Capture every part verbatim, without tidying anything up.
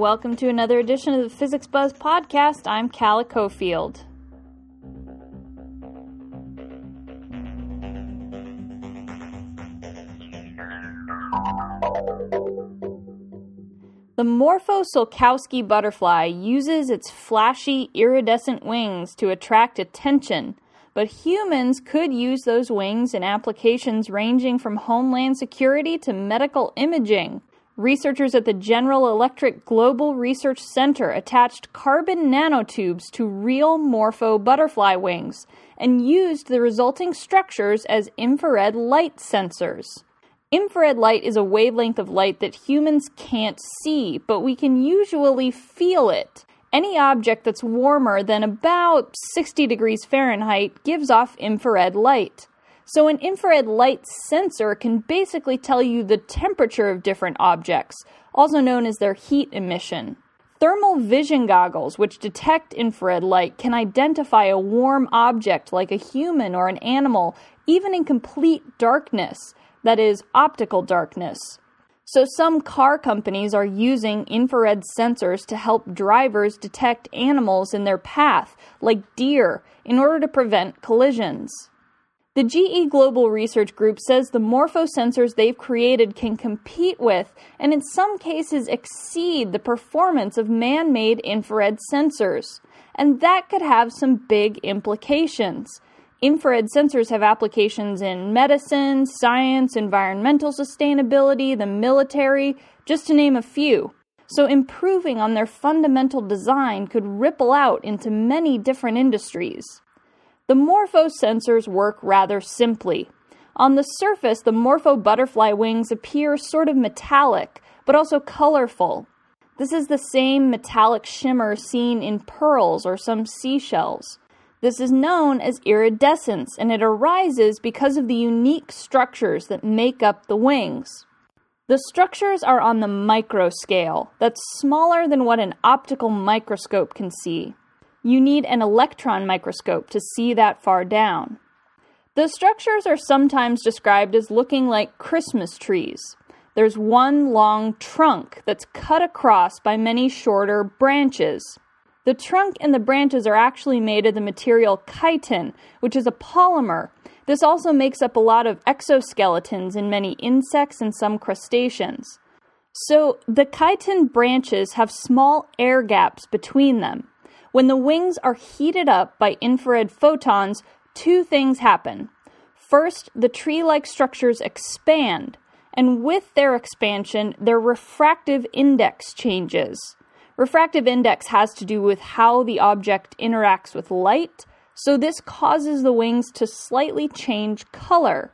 Welcome to another edition of the Physics Buzz podcast. I'm Calla Cofield. The Morpho sulkowskyi butterfly uses its flashy, iridescent wings to attract attention, but humans could use those wings in applications ranging from homeland security to medical imaging. Researchers at the General Electric Global Research Center attached carbon nanotubes to real Morpho butterfly wings and used the resulting structures as infrared light sensors. Infrared light is a wavelength of light that humans can't see, but we can usually feel it. Any object that's warmer than about sixty degrees Fahrenheit gives off infrared light. So an infrared light sensor can basically tell you the temperature of different objects, also known as their heat emission. Thermal vision goggles, which detect infrared light, can identify a warm object like a human or an animal, even in complete darkness. That is, optical darkness. So some car companies are using infrared sensors to help drivers detect animals in their path, like deer, in order to prevent collisions. The G E Global Research Group says the Morpho sensors they've created can compete with, and in some cases exceed, the performance of man-made infrared sensors. And that could have some big implications. Infrared sensors have applications in medicine, science, environmental sustainability, the military, just to name a few. So improving on their fundamental design could ripple out into many different industries. The Morpho sensors work rather simply. On the surface, the Morpho butterfly wings appear sort of metallic, but also colorful. This is the same metallic shimmer seen in pearls or some seashells. This is known as iridescence, and it arises because of the unique structures that make up the wings. The structures are on the microscale, that's smaller than what an optical microscope can see. You need an electron microscope to see that far down. The structures are sometimes described as looking like Christmas trees. There's one long trunk that's cut across by many shorter branches. The trunk and the branches are actually made of the material chitin, which is a polymer. This also makes up a lot of exoskeletons in many insects and some crustaceans. So the chitin branches have small air gaps between them. When the wings are heated up by infrared photons, two things happen. First, the tree-like structures expand, and with their expansion, their refractive index changes. Refractive index has to do with how the object interacts with light, so this causes the wings to slightly change color.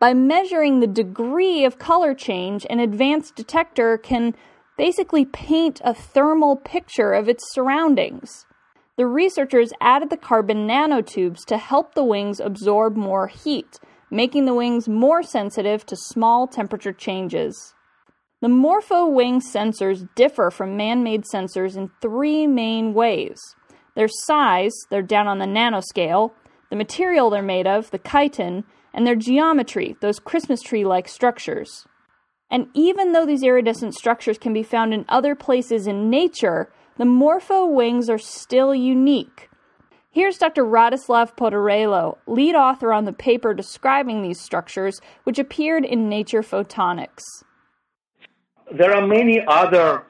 By measuring the degree of color change, an advanced detector can basically paint a thermal picture of its surroundings. The researchers added the carbon nanotubes to help the wings absorb more heat, making the wings more sensitive to small temperature changes. The Morpho wing sensors differ from man-made sensors in three main ways. Their size, they're down on the nanoscale, the material they're made of, the chitin, and their geometry, those Christmas tree-like structures. And even though these iridescent structures can be found in other places in nature, the Morpho wings are still unique. Here's Doctor Radoslav Potorello, lead author on the paper describing these structures, which appeared in Nature Photonics. There are many other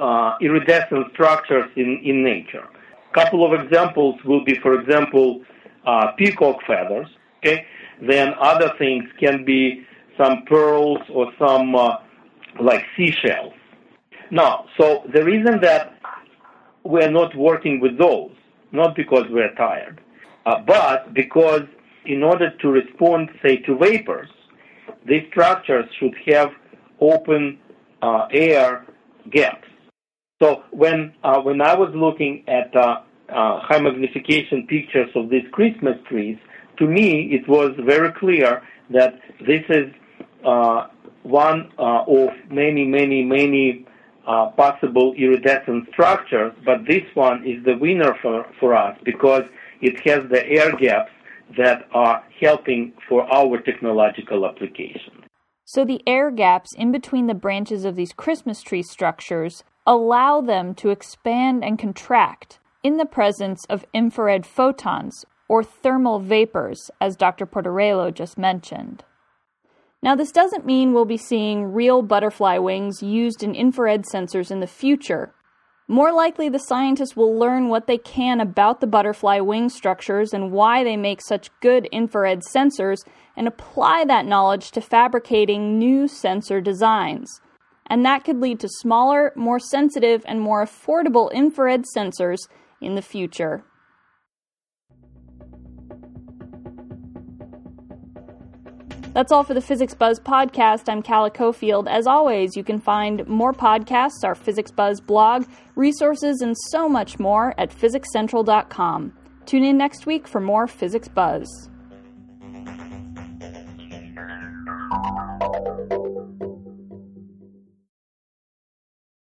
uh, iridescent structures in, in nature. A couple of examples will be, for example, uh, peacock feathers. Okay, then other things can be some pearls or some uh, like seashells. Now, so the reason that we're not working with those, not because we're tired, uh, but because in order to respond, say, to vapors, these structures should have open Uh, air gaps. So when uh, when I was looking at uh, uh, high magnification pictures of these Christmas trees, to me it was very clear that this is uh, one uh, of many, many, many uh, possible iridescent structures, but this one is the winner for, for us because it has the air gaps that are helping for our technological applications. So the air gaps in between the branches of these Christmas tree structures allow them to expand and contract in the presence of infrared photons or thermal vapors, as Doctor Potorello just mentioned. Now, this doesn't mean we'll be seeing real butterfly wings used in infrared sensors in the future. More likely, the scientists will learn what they can about the butterfly wing structures and why they make such good infrared sensors and apply that knowledge to fabricating new sensor designs. And that could lead to smaller, more sensitive, and more affordable infrared sensors in the future. That's all for the Physics Buzz podcast. I'm Calla Cofield. As always, you can find more podcasts, our Physics Buzz blog, resources, and so much more at physics central dot com. Tune in next week for more Physics Buzz.